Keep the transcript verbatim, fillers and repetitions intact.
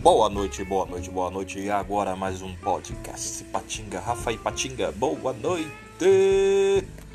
Boa noite, boa noite, boa noite. E agora mais um podcast Ipatinga, Rafa Ipatinga. Boa noite.